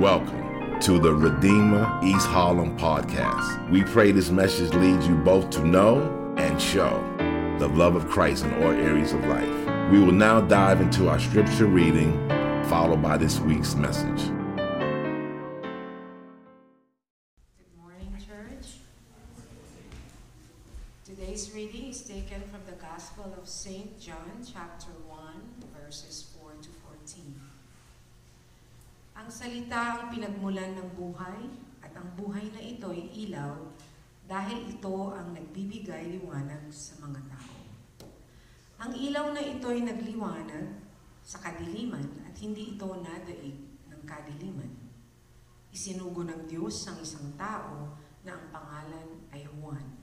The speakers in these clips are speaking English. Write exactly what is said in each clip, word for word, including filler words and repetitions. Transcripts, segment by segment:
Welcome to the Redeemer East Harlem podcast. We pray this message leads you both to know and show the love of Christ in all areas of life. We will now dive into our scripture reading, followed by this week's message. Good morning, church. Today's reading is taken from the Gospel of Saint John, chapter one, verses four to fourteen. Ang salita ang pinagmulan ng buhay, at ang buhay na ito ay ilaw dahil ito ang nagbibigay liwanag sa mga tao. Ang ilaw na ito ay nagliwanag sa kadiliman at hindi ito nadaig ng kadiliman. Isinugo ng Diyos ang isang tao na ang pangalan ay Juan.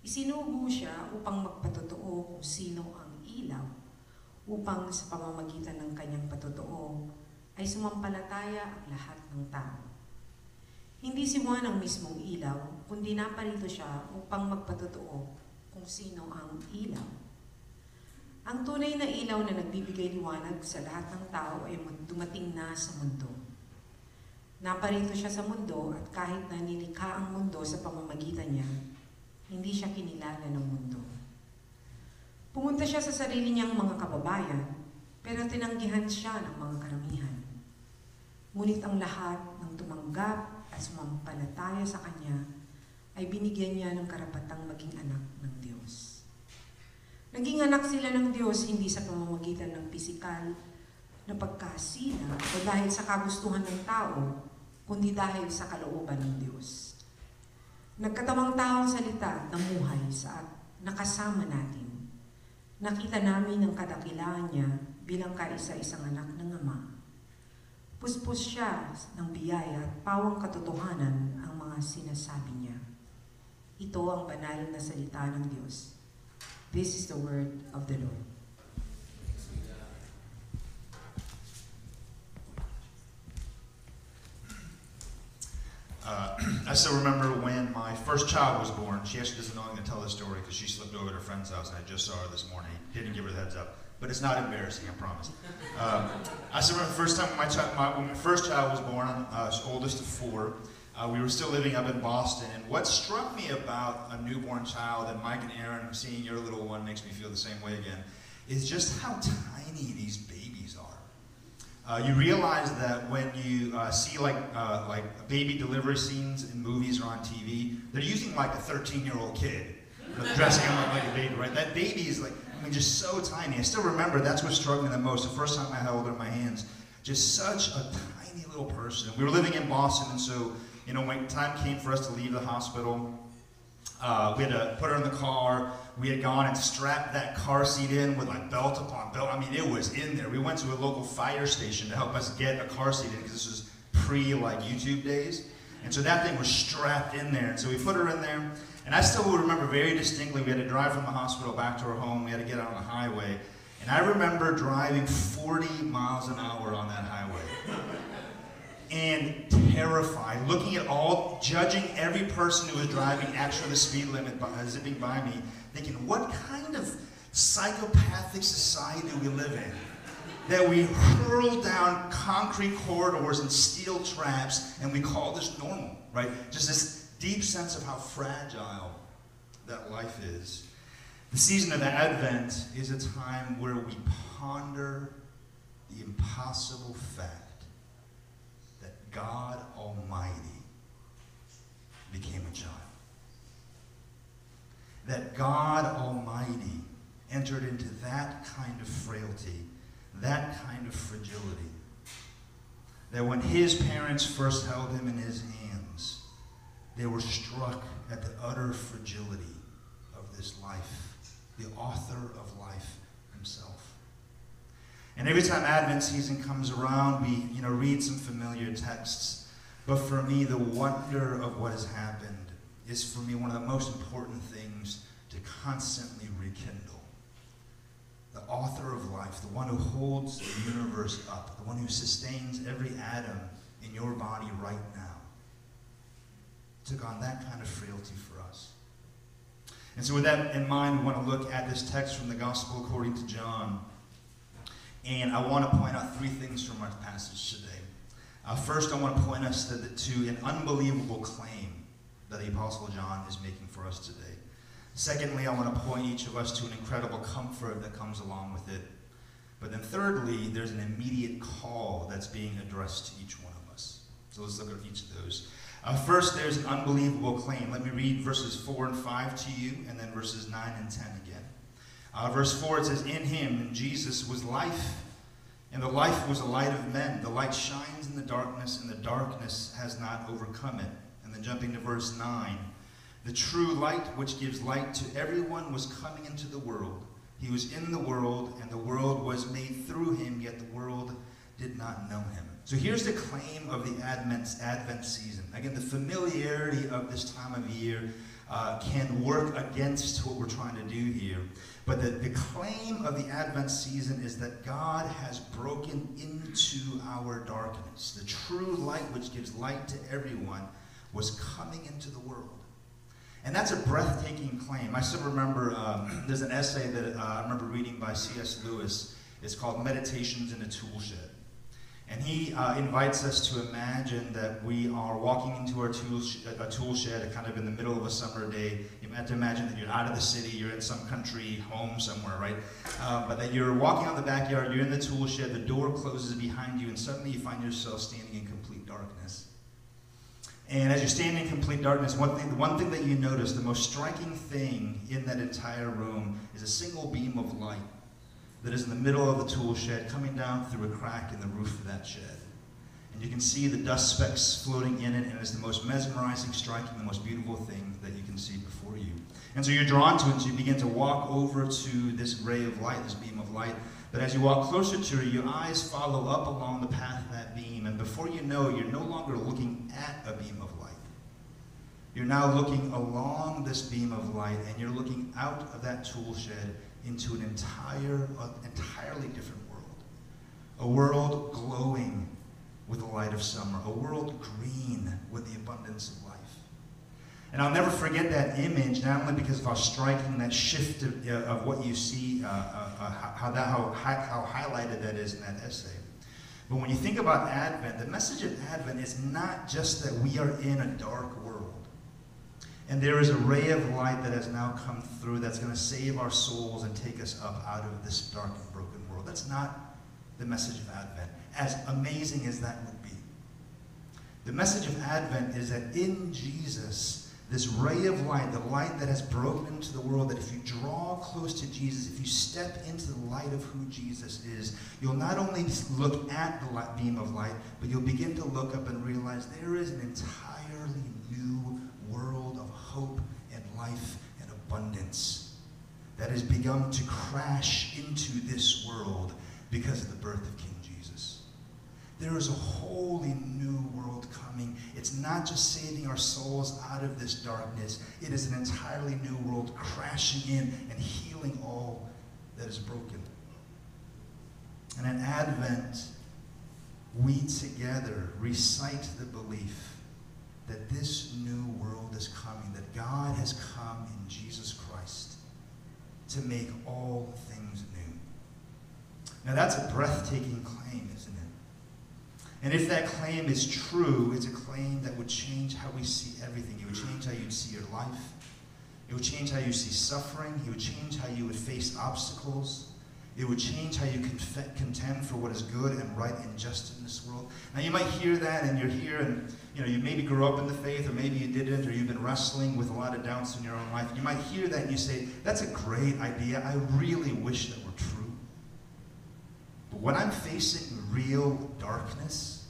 Isinugo siya upang magpatotoo kung sino ang ilaw, upang sa pamamagitan ng kanyang patotoo ay sumampalataya ang lahat ng tao. Hindi si Juan ang mismong ilaw, kundi naparito siya upang magpatotoo kung sino ang ilaw. Ang tunay na ilaw na nagbibigay liwanag sa lahat ng tao ay dumating na sa mundo. Naparito siya sa mundo at kahit nanilikha ang mundo sa pamamagitan niya, hindi siya kinilala ng mundo. Pumunta siya sa sarili niyang mga kababayan, pero tinanggihan siya ng mga karamihan. Ngunit ang lahat ng tumanggap at sumampalataya sa Kanya ay binigyan niya ng karapatang maging anak ng Diyos. Naging anak sila ng Diyos hindi sa pamamagitan ng pisikal na pagkasila o dahil sa kagustuhan ng tao, kundi dahil sa kalooban ng Diyos. Nagkatawang tao ang salita ng buhay sa at nakasama natin. Nakita namin ang kadakilaan niya bilang kaisa-isang anak ng Ama. Puspos siya ng biyaya at pawang katotohanan ang mga sinasabi niya. Ito ang banal na salita ng Diyos. This is the word of the Lord. Uh, I still remember when my first child was born. She actually doesn't know I'm going to tell this story because she slipped over to her friend's house and I just saw her this morning. Didn't give her the heads up. But it's not embarrassing, I promise. Um, I still remember the first time when my, chi- my, when my first child was born, I was oldest of four. Uh, we were still living up in Boston. And what struck me about a newborn child, and Mike and Aaron, seeing your little one makes me feel the same way again, is just how tiny these babies are. Uh, you realize that when you uh, see like uh, like baby delivery scenes in movies or on T V, they're using like a thirteen-year-old kid, dressing him up like a baby, right? That baby is like, I mean, just so tiny. I still remember that's what struck me the most. The first time I held her in my hands, just such a tiny little person. We were living in Boston, and so you know when time came for us to leave the hospital, uh, we had to put her in the car. We had gone and strapped that car seat in with like belt upon belt. I mean, it was in there. We went to a local fire station to help us get a car seat in because this was pre like YouTube days. And so that thing was strapped in there. And so we put her in there. And I still remember very distinctly, we had to drive from the hospital back to her home. We had to get on the highway. And I remember driving forty miles an hour on that highway. And terrified, looking at all, judging every person who was driving after the speed limit, by, uh, zipping by me, thinking, what kind of psychopathic society do we live in? That we hurl down concrete corridors and steel traps, and we call this normal, right? Just this deep sense of how fragile that life is. The season of Advent is a time where we ponder the impossible fact that God Almighty became a child. That God Almighty entered into that kind of frailty, that kind of fragility. That when his parents first held him in his hands, they were struck at the utter fragility of this life, the author of life himself. And every time Advent season comes around, we, you know, read some familiar texts. But for me, the wonder of what has happened is, for me, one of the most important things to constantly rekindle. The author of life, the one who holds the universe up, the one who sustains every atom in your body right now, took on that kind of frailty for us. And so with that in mind, we want to look at this text from the Gospel according to John. And I want to point out three things from our passage today. Uh, first, I want to point us to, the, to an unbelievable claim that the Apostle John is making for us today. Secondly, I want to point each of us to an incredible comfort that comes along with it. But then thirdly, there's an immediate call that's being addressed to each one of us. So let's look at each of those. Uh, first, there's an unbelievable claim. Let me read verses four and five to you, and then verses nine and ten again. Uh, verse four, it says, "In him, in Jesus, was life, and the life was the light of men. The light shines in the darkness, and the darkness has not overcome it." And then jumping to verse nine, "The true light, which gives light to everyone, was coming into the world. He was in the world, and the world was made through him, yet the world did not know him." So here's the claim of the Advent, Advent season. Again, the familiarity of this time of year uh, can work against what we're trying to do here. But the, the claim of the Advent season is that God has broken into our darkness. The true light, which gives light to everyone, was coming into the world. And that's a breathtaking claim. I still remember, um, there's an essay that uh, I remember reading by C S Lewis. It's called Meditations in the Toolshed. And he uh, invites us to imagine that we are walking into our tool, sh a tool shed kind of in the middle of a summer day. You have to imagine that you're out of the city, you're in some country home somewhere, right? Uh, but that you're walking out the backyard, you're in the tool shed, the door closes behind you, and suddenly you find yourself standing in complete darkness. And as you're standing in complete darkness, one thing, the one thing that you notice, the most striking thing in that entire room, is a single beam of light that is in the middle of the tool shed, coming down through a crack in the roof of that shed. And you can see the dust specks floating in it, and it's the most mesmerizing, striking, the most beautiful thing that you can see before you. And so you're drawn to it, so you begin to walk over to this ray of light, this beam of light. But as you walk closer to it, your eyes follow up along the path of that beam, and before you know, you're no longer looking at a beam of light. You're now looking along this beam of light, and you're looking out of that tool shed into an entire, uh, entirely different world. A world glowing with the light of summer. A world green with the abundance of life. And I'll never forget that image, not only because of how striking that shift of, uh, of what you see, uh, uh, uh, how, that, how, how highlighted that is in that essay. But when you think about Advent, the message of Advent is not just that we are in a dark world. And there is a ray of light that has now come through that's going to save our souls and take us up out of this dark and broken world. That's not the message of Advent, as amazing as that would be. The message of Advent is that in Jesus, this ray of light, the light that has broken into the world, that if you draw close to Jesus, if you step into the light of who Jesus is, you'll not only look at the light, beam of light, but you'll begin to look up and realize there is an entirely new world, hope and life and abundance that has begun to crash into this world because of the birth of King Jesus. There is a wholly new world coming. It's not just saving our souls out of this darkness. It is an entirely new world crashing in and healing all that is broken. And at Advent, we together recite the belief that this new world is coming, that God has come in Jesus Christ to make all things new. Now that's a breathtaking claim, isn't it? And if that claim is true, it's a claim that would change how we see everything. It would change how you'd see your life. It would change how you see suffering. It would change how you would face obstacles. It would change how you contend for what is good and right and just in this world. Now you might hear that and you're here and you know you maybe grew up in the faith or maybe you didn't or you've been wrestling with a lot of doubts in your own life. You might hear that and you say, that's a great idea. I really wish that were true. But when I'm facing real darkness,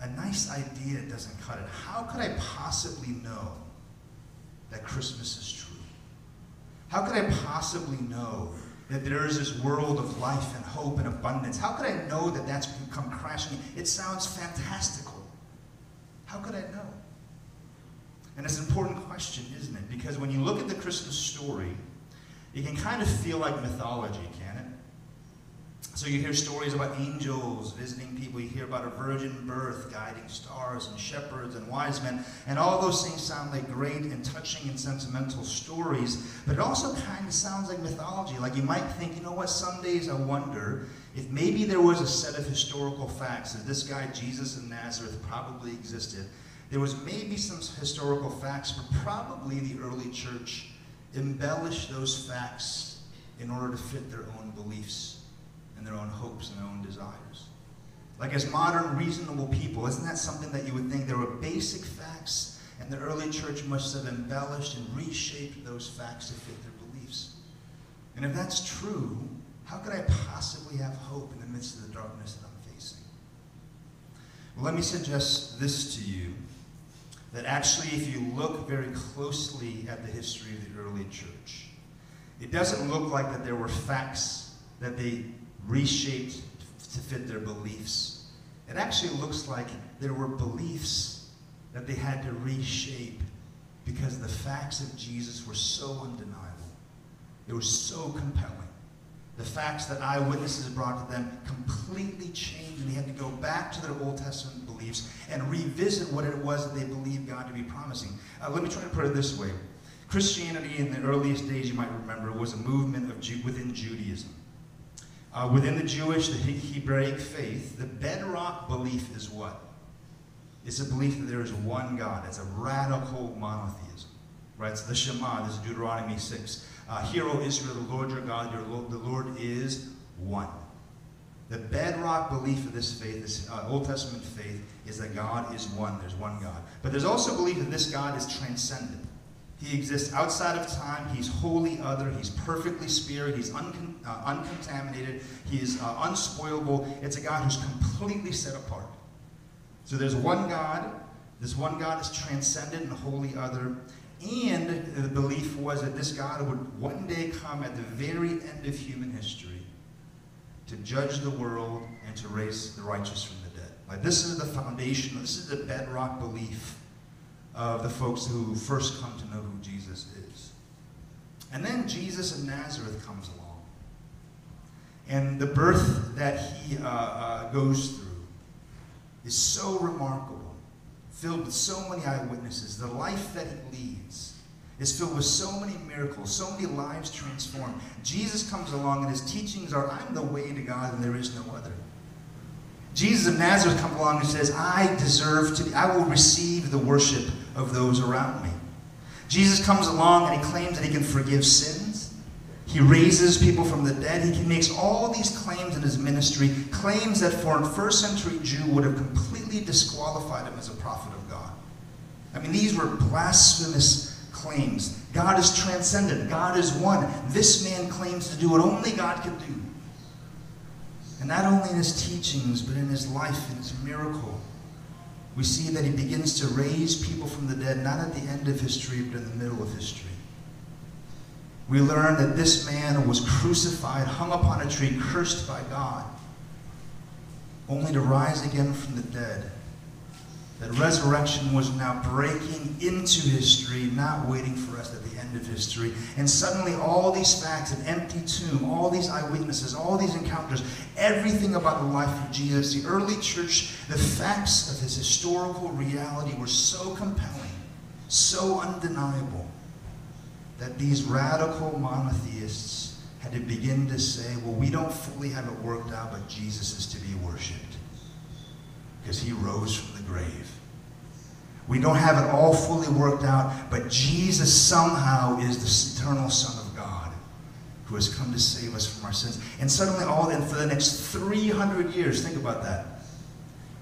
a nice idea doesn't cut it. How could I possibly know that Christmas is true? How could I possibly know that there is this world of life and hope and abundance? How could I know that that's come crashing? It sounds fantastical. How could I know? And it's an important question, isn't it? Because when you look at the Christmas story, it can kind of feel like mythology, can't it? So you hear stories about angels visiting people. You hear about a virgin birth, guiding stars and shepherds and wise men. And all those things sound like great and touching and sentimental stories. But it also kind of sounds like mythology. Like you might think, you know what, some days I wonder If maybe there was a set of historical facts that this guy, Jesus of Nazareth, probably existed, there was maybe some historical facts, but probably the early church embellished those facts in order to fit their own beliefs and their own hopes and their own desires. Like as modern, reasonable people, isn't that something that you would think? There were basic facts, and the early church must have embellished and reshaped those facts to fit their beliefs. And if that's true, how could I possibly have hope in the midst of the darkness that I'm facing? Well, let me suggest this to you, that actually if you look very closely at the history of the early church, it doesn't look like that there were facts that they reshaped to fit their beliefs. It actually looks like there were beliefs that they had to reshape because the facts of Jesus were so undeniable. They were so compelling. The facts that eyewitnesses brought to them completely changed, and they had to go back to their Old Testament beliefs and revisit what it was that they believed God to be promising. Uh, let me try to put it this way. Christianity in the earliest days, you might remember, was a movement of Ju- within Judaism. Uh, within the Jewish, the Hebraic faith, the bedrock belief is what? It's a belief that there is one God. It's a radical monotheism, right? So the Shema, this is Deuteronomy six. Uh, Hear, O Israel, the Lord your God, your Lord, the Lord is one. The bedrock belief of this faith, this uh, Old Testament faith, is that God is one. There's one God. But there's also belief that this God is transcendent. He exists outside of time. He's wholly other. He's perfectly spirit. He's uncon uh, uncontaminated. He is uh, unspoilable. It's a God who's completely set apart. So there's one God. This one God is transcendent and wholly other. And the belief was that this God would one day come at the very end of human history to judge the world and to raise the righteous from the dead. Like, this is the foundation. This is the bedrock belief of the folks who first come to know who Jesus is. And then Jesus of Nazareth comes along. And the birth that he uh, uh, goes through is so remarkable, filled with so many eyewitnesses. The life that he leads is filled with so many miracles, so many lives transformed. Jesus comes along and his teachings are, I'm the way to God and there is no other. Jesus of Nazareth comes along and says, I deserve to be, I will receive the worship of those around me. Jesus comes along and he claims that he can forgive sins. He raises people from the dead. He makes all these claims in his ministry, claims that for a first century Jew would have completely disqualified him as a prophet of God. I mean, these were blasphemous claims. God is transcendent. God is one. This man claims to do what only God can do. And not only in his teachings, but in his life, in his miracle, we see that he begins to raise people from the dead, not at the end of history, but in the middle of history. We learn that this man was crucified, hung upon a tree, cursed by God, only to rise again from the dead. That resurrection was now breaking into history, not waiting for us at the end of history. And suddenly all these facts, an empty tomb, all these eyewitnesses, all these encounters, everything about the life of Jesus, the early church, the facts of his historical reality were so compelling, so undeniable, that these radical monotheists had to begin to say, well, we don't fully have it worked out, but Jesus is to be worshipped, because he rose from the grave. We don't have it all fully worked out, but Jesus somehow is the eternal Son of God who has come to save us from our sins. And suddenly, all in for the next three hundred years, think about that.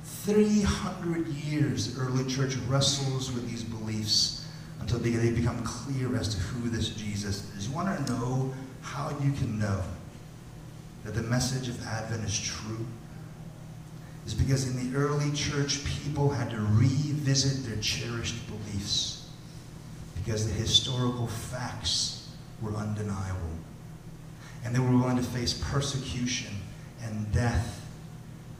three hundred years the early church wrestles with these beliefs until they, they become clear as to who this Jesus is. You want to know how you can know that the message of Advent is true? Is because in the early church, people had to revisit their cherished beliefs because the historical facts were undeniable. And they were willing to face persecution and death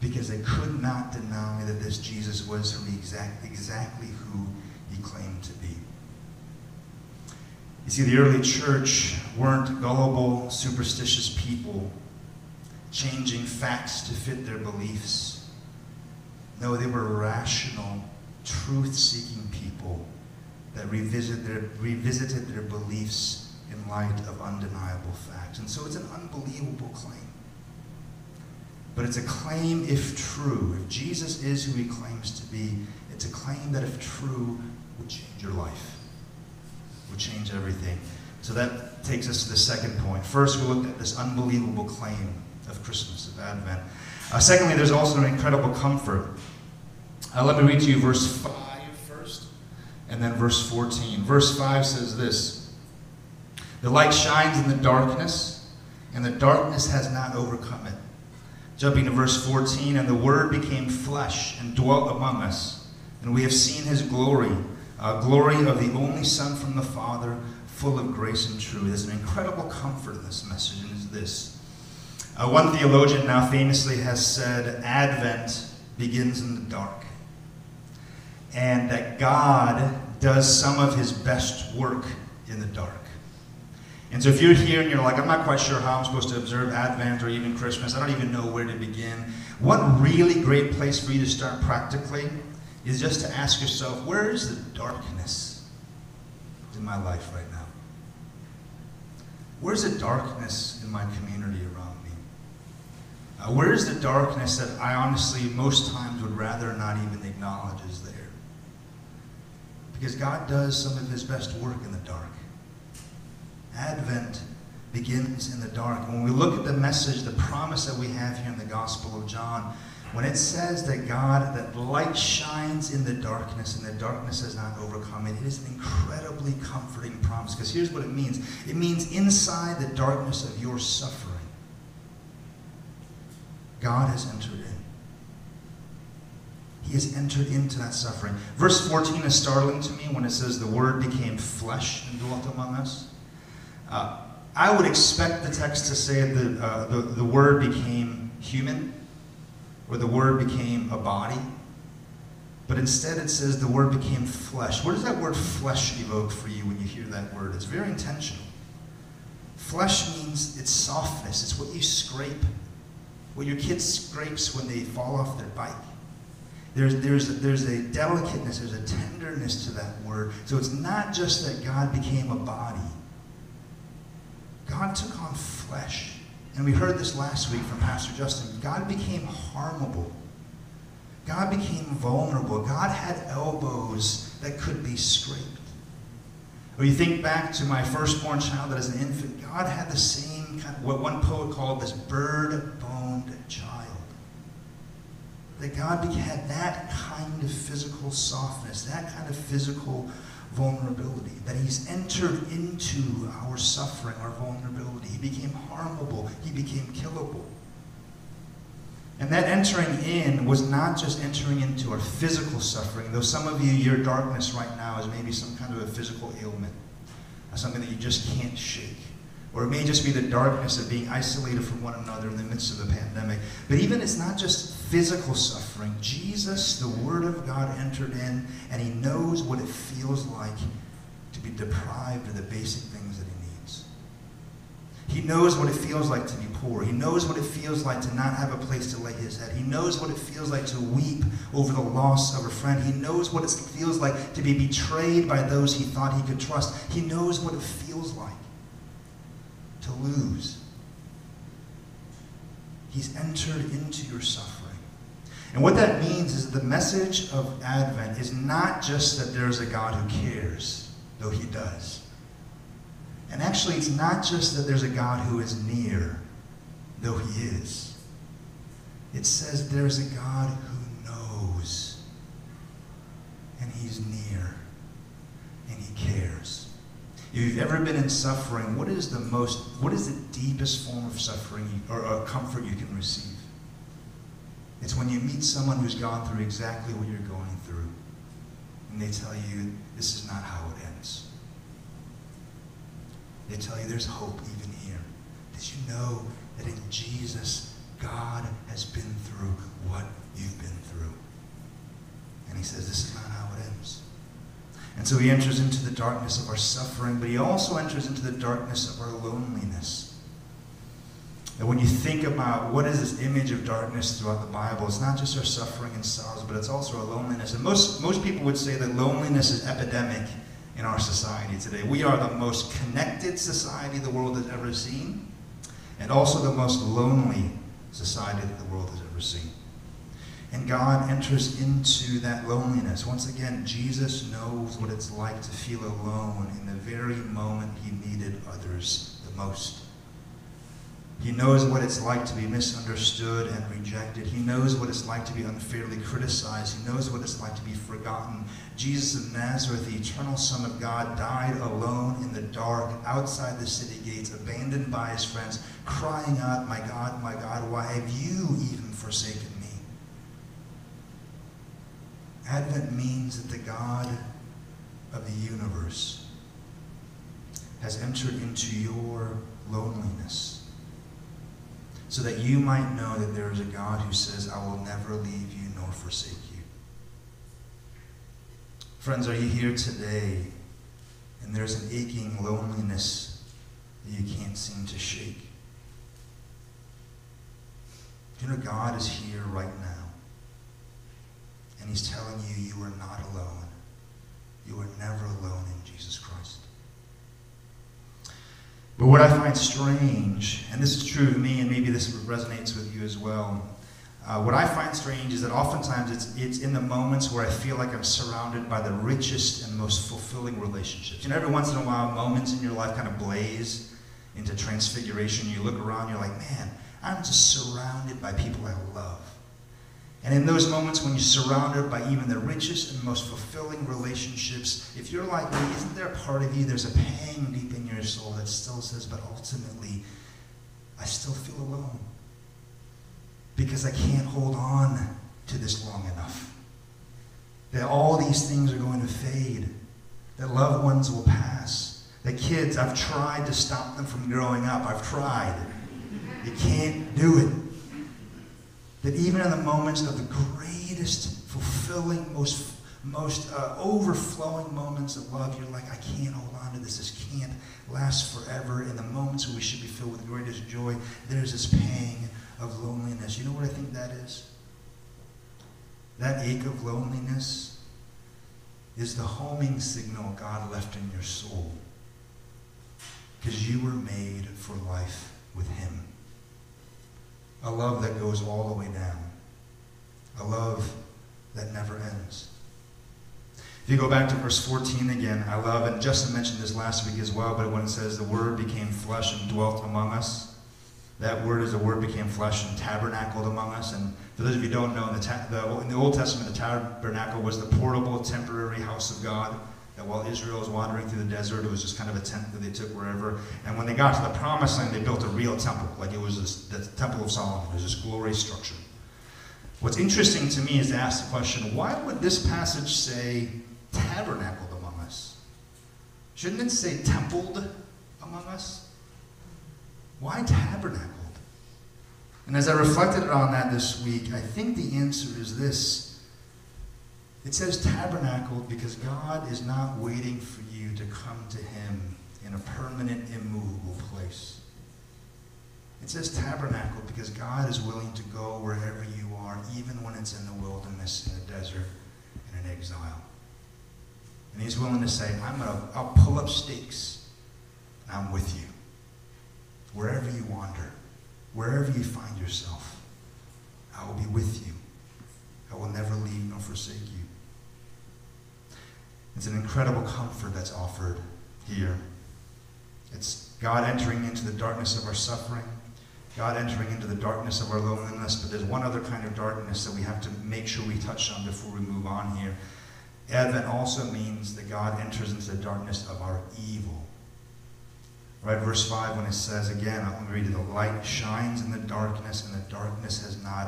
because they could not deny that this Jesus was who exact, exactly who he claimed to be. You see, the early church weren't gullible, superstitious people changing facts to fit their beliefs. No, they were rational, truth-seeking people that revisit their, revisited their beliefs in light of undeniable facts. And so it's an unbelievable claim. But it's a claim if true. If Jesus is who he claims to be, it's a claim that if true would change your life, would change everything. So that takes us to the second point. First, we looked at this unbelievable claim of Christmas, of Advent. Uh, secondly, there's also an incredible comfort. Uh, let me read to you verse five first, and then verse fourteen. Verse five says this: "The light shines in the darkness, and the darkness has not overcome it." Jumping to verse fourteen, "And the Word became flesh and dwelt among us, and we have seen his glory, uh, glory of the only Son from the Father, full of grace and truth." There's an incredible comfort in this message, and it's this. Uh, one theologian now famously has said, Advent begins in the dark, and that God does some of his best work in the dark. And so if you're here and you're like, I'm not quite sure how I'm supposed to observe Advent or even Christmas, I don't even know where to begin. One really great place for you to start practically is just to ask yourself, where is the darkness in my life right now? Where's the darkness in my community around me? Uh, where is the darkness that I honestly most times would rather not even acknowledge is there? Because God does some of his best work in the dark. Advent begins in the dark. When we look at the message, the promise that we have here in the Gospel of John, when it says that God, that light shines in the darkness and the darkness has not overcome it, it is an incredibly comforting promise. Because here's what it means. It means inside the darkness of your suffering, God has entered in. He has entered into that suffering. Verse fourteen is startling to me when it says, "The Word became flesh and dwelt among us." Uh, I would expect the text to say that uh, the, the Word became human, or the Word became a body. But instead it says the Word became flesh. What does that word flesh evoke for you when you hear that word? It's very intentional. Flesh means its softness. It's what you scrape, what your kid scrapes when they fall off their bike. There's, there's, a, there's a delicateness, there's a tenderness to that word. So it's not just that God became a body. God took on flesh. And we heard this last week from Pastor Justin. God became harmable. God became vulnerable. God had elbows that could be scraped. Or you think back to my firstborn child that as an infant, God had the same kind of, what one poet called this bird-boned child. That God had that kind of physical softness, that kind of physical vulnerability, that he's entered into our suffering, our vulnerability. He became harmable. He became killable. And that entering in was not just entering into our physical suffering, though some of you, your darkness right now is maybe some kind of a physical ailment, or something that you just can't shake. Or it may just be the darkness of being isolated from one another in the midst of the pandemic. But even it's not just physical suffering. Jesus, the Word of God, entered in, and he knows what it feels like to be deprived of the basic things that he needs. He knows what it feels like to be poor. He knows what it feels like to not have a place to lay his head. He knows what it feels like to weep over the loss of a friend. He knows what it feels like to be betrayed by those he thought he could trust. He knows what it feels like to lose. He's entered into your suffering. And what that means is the message of Advent is not just that there's a God who cares, though he does. And actually, it's not just that there's a God who is near, though he is. It says there's a God who knows, and he's near, and he cares. If you've ever been in suffering, what is the most, what is the deepest form of suffering you, or, or comfort you can receive? It's when you meet someone who's gone through exactly what you're going through, and they tell you, this is not how it ends. They tell you there's hope even here. Did you know that in Jesus, God has been through what you've been through? And he says, this is not how it ends. And so he enters into the darkness of our suffering, but he also enters into the darkness of our loneliness. And when you think about what is this image of darkness throughout the Bible, it's not just our suffering and sorrows, but it's also our loneliness. And most, most people would say that loneliness is epidemic in our society today. We are the most connected society the world has ever seen, and also the most lonely society that the world has ever seen. And God enters into that loneliness. Once again, Jesus knows what it's like to feel alone in the very moment he needed others the most. He knows what it's like to be misunderstood and rejected. He knows what it's like to be unfairly criticized. He knows what it's like to be forgotten. Jesus of Nazareth, the eternal Son of God, died alone in the dark, outside the city gates, abandoned by his friends, crying out, "My God, my God, why have you even forsaken me?" Advent means that the God of the universe has entered into your loneliness, so that you might know that there is a God who says, "I will never leave you nor forsake you." Friends, are you here today and there's an aching loneliness that you can't seem to shake? You know, God is here right now, and he's telling you, you are not alone. You are never alone in Jesus Christ. But what I find strange, and this is true of me, and maybe this resonates with you as well, uh, what I find strange is that oftentimes it's, it's in the moments where I feel like I'm surrounded by the richest and most fulfilling relationships. You know, every once in a while, moments in your life kind of blaze into transfiguration. You look around, you're like, man, I'm just surrounded by people I love. And in those moments when you're surrounded by even the richest and most fulfilling relationships, if you're like me, isn't there a part of you, there's a pang deep in your soul that still says, but ultimately, I still feel alone, because I can't hold on to this long enough. That all these things are going to fade, that loved ones will pass, that kids, I've tried to stop them from growing up, I've tried. You can't do it. That even in the moments of the greatest, fulfilling, most, most uh, overflowing moments of love, you're like, I can't hold on to this. This can't last forever. In the moments where we should be filled with the greatest joy, there's this pang of loneliness. You know what I think that is? That ache of loneliness is the homing signal God left in your soul, because you were made for life with him. A love that goes all the way down. A love that never ends. If you go back to verse fourteen again, I love, and Justin mentioned this last week as well, but when it says the Word became flesh and dwelt among us, that word is the Word became flesh and tabernacled among us. And for those of you who don't know, in the, ta the, in the Old Testament, the tabernacle was the portable, temporary house of God, that while Israel was wandering through the desert, it was just kind of a tent that they took wherever. And when they got to the promised land, they built a real temple. Like it was this, the Temple of Solomon. It was this glorious structure. What's interesting to me is to ask the question, why would this passage say tabernacled among us? Shouldn't it say templed among us? Why tabernacled? And as I reflected on that this week, I think the answer is this. It says tabernacled because God is not waiting for you to come to him in a permanent, immovable place. It says tabernacled because God is willing to go wherever you are, even when it's in the wilderness, in the desert, and in exile. And he's willing to say, I'm gonna, I'll pull up stakes, and I'm with you. Wherever you wander, wherever you find yourself, I will be with you. I will never leave nor forsake you. It's an incredible comfort that's offered here. It's God entering into the darkness of our suffering, God entering into the darkness of our loneliness, but there's one other kind of darkness that we have to make sure we touch on before we move on here. Advent also means that God enters into the darkness of our evil. Right, verse five, when it says, again, I'm going to read it, the light shines in the darkness, and the darkness has not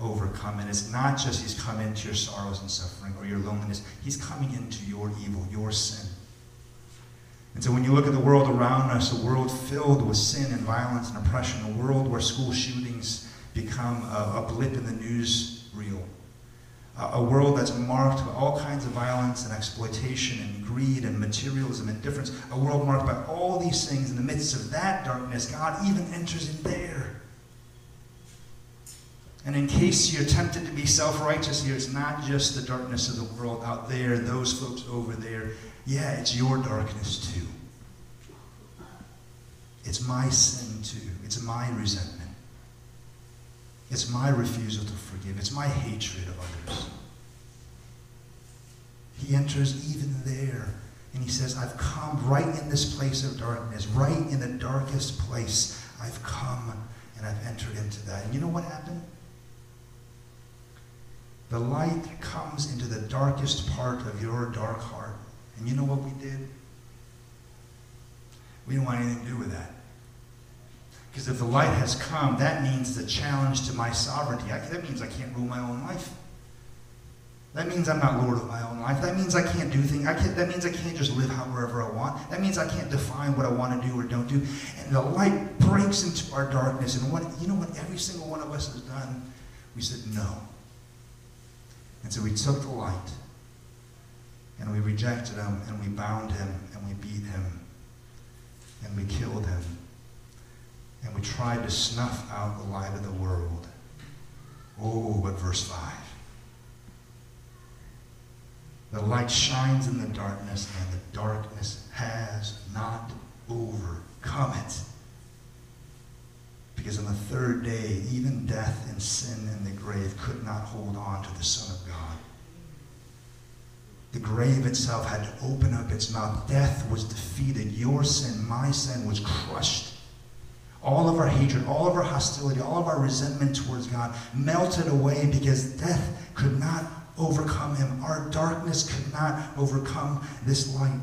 overcome. And it's not just he's come into your sorrows and suffering or your loneliness. He's coming into your evil, your sin. And so when you look at the world around us, a world filled with sin and violence and oppression, a world where school shootings become a, a blip in the newsreel, a, a world that's marked by all kinds of violence and exploitation and greed and materialism and indifference, a world marked by all these things, in the midst of that darkness, God even enters in there. And in case you're tempted to be self-righteous here, it's not just the darkness of the world out there, those folks over there. Yeah, it's your darkness too. It's my sin too. It's my resentment. It's my refusal to forgive. It's my hatred of others. He enters even there, and he says, I've come right in this place of darkness, right in the darkest place. I've come, and I've entered into that. And you know what happened? The light comes into the darkest part of your dark heart. And you know what we did? We didn't want anything to do with that. Because if the light has come, that means the challenge to my sovereignty. I, that means I can't rule my own life. That means I'm not lord of my own life. That means I can't do things. I can't, that means I can't just live however I want. That means I can't define what I want to do or don't do. And the light breaks into our darkness. And what, you know what every single one of us has done? We said no. And so we took the light, and we rejected him, and we bound him, and we beat him, and we killed him. And we tried to snuff out the light of the world. Oh, but verse five. The light shines in the darkness, and the darkness has not overcome it. Because on the third day, even death and sin and the grave could not hold on to the Son of God. The grave itself had to open up its mouth. Death was defeated. Your sin, my sin was crushed. All of our hatred, all of our hostility, all of our resentment towards God melted away because death could not overcome him. Our darkness could not overcome this light.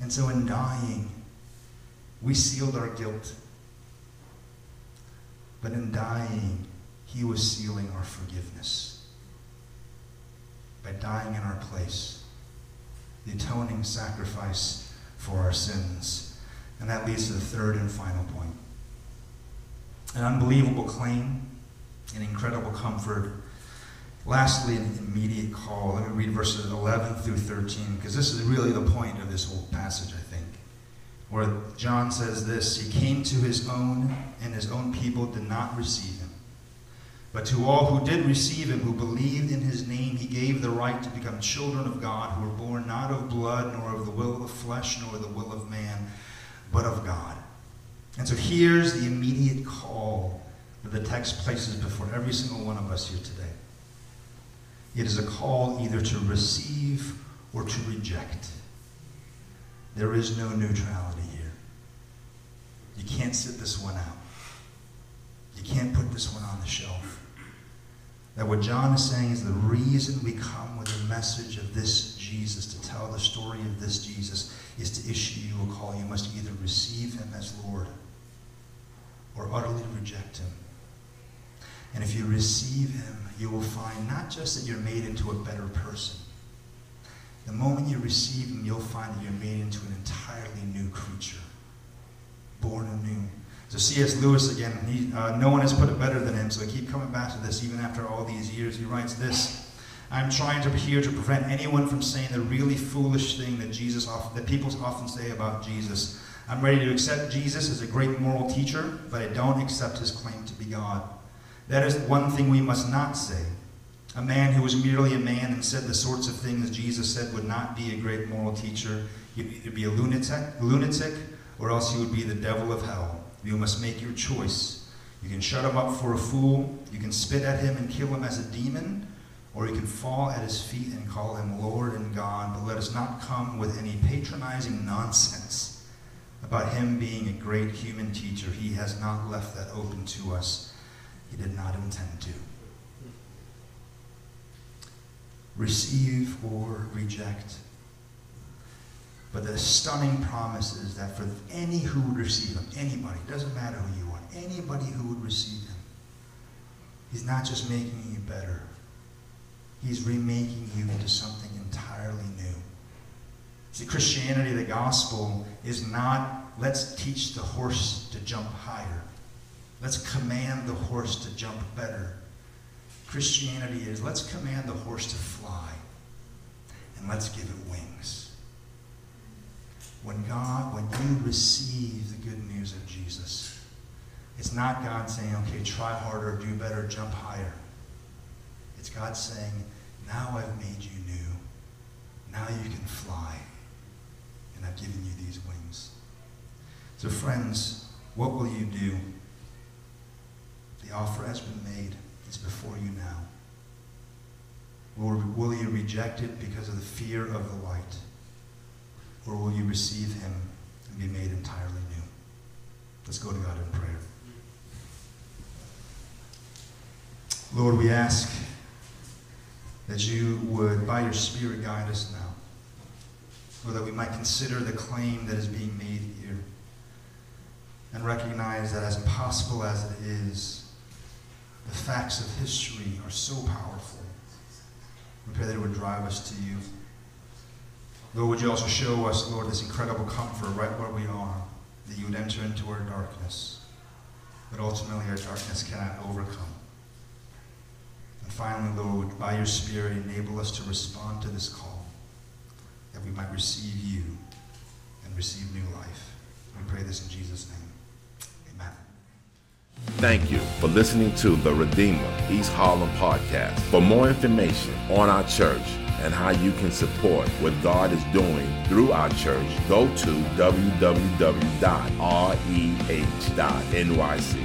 And so in dying, we sealed our guilt. But in dying, he was sealing our forgiveness. By dying in our place, the atoning sacrifice for our sins. And that leads to the third and final point. An unbelievable claim, an incredible comfort. Lastly, an immediate call. Let me read verses eleven through thirteen, because this is really the point of this whole passage, I think, where John says this: He came to his own, and his own people did not receive him. But to all who did receive him, who believed in his name, he gave the right to become children of God, who were born not of blood, nor of the will of the flesh, nor the will of man, but of God. And so here's the immediate call that the text places before every single one of us here today. It is a call either to receive or to reject. There is no neutrality here. You can't sit this one out. You can't put this one on the shelf. That what John is saying is the reason we come with the message of this Jesus, to tell the story of this Jesus, is to issue you a call. You must either receive him as Lord or utterly reject him. And if you receive him, you will find not just that you're made into a better person. The moment you receive him, you'll find that you're made into an entirely new creature, born anew. So C S Lewis again, he, uh, no one has put it better than him, so I keep coming back to this even after all these years. He writes this: I'm trying to here to prevent anyone from saying the really foolish thing that Jesus often, that people often say about Jesus. I'm ready to accept Jesus as a great moral teacher, but I don't accept his claim to be God. That is one thing we must not say. A man who was merely a man and said the sorts of things Jesus said would not be a great moral teacher. He'd either be a lunatic, lunatic, or else he would be the devil of hell. You must make your choice. You can shut him up for a fool. You can spit at him and kill him as a demon. Or you can fall at his feet and call him Lord and God, but let us not come with any patronizing nonsense about him being a great human teacher. He has not left that open to us. He did not intend to. Receive or reject. But the stunning promise is that for any who would receive him, anybody, doesn't matter who you are, anybody who would receive him, he's not just making you better. He's remaking you into something entirely new. See, Christianity, the gospel, is not, let's teach the horse to jump higher. Let's command the horse to jump better. Christianity is, let's command the horse to fly, and let's give it wings. When God, when you receive the good news of Jesus, it's not God saying, okay, try harder, do better, jump higher. It's God saying, now I've made you new. Now you can fly. And I've given you these wings. So friends, what will you do The offer has been made. It's before you now. Lord, will you reject it because of the fear of the light? Or will you receive him and be made entirely new? Let's go to God in prayer. Lord, we ask that you would, by your Spirit, guide us now. Lord, that we might consider the claim that is being made here and recognize that as impossible as it is, the facts of history are so powerful. We pray that it would drive us to you. Lord, would you also show us, Lord, this incredible comfort right where we are, that you would enter into our darkness, but ultimately our darkness cannot overcome. And finally, Lord, by your Spirit, enable us to respond to this call, that we might receive you and receive new life. We pray this in Jesus' name. Amen. Thank you for listening to the Redeemer East Harlem podcast. For more information on our church and how you can support what God is doing through our church, go to w w w dot r e h dot n y c.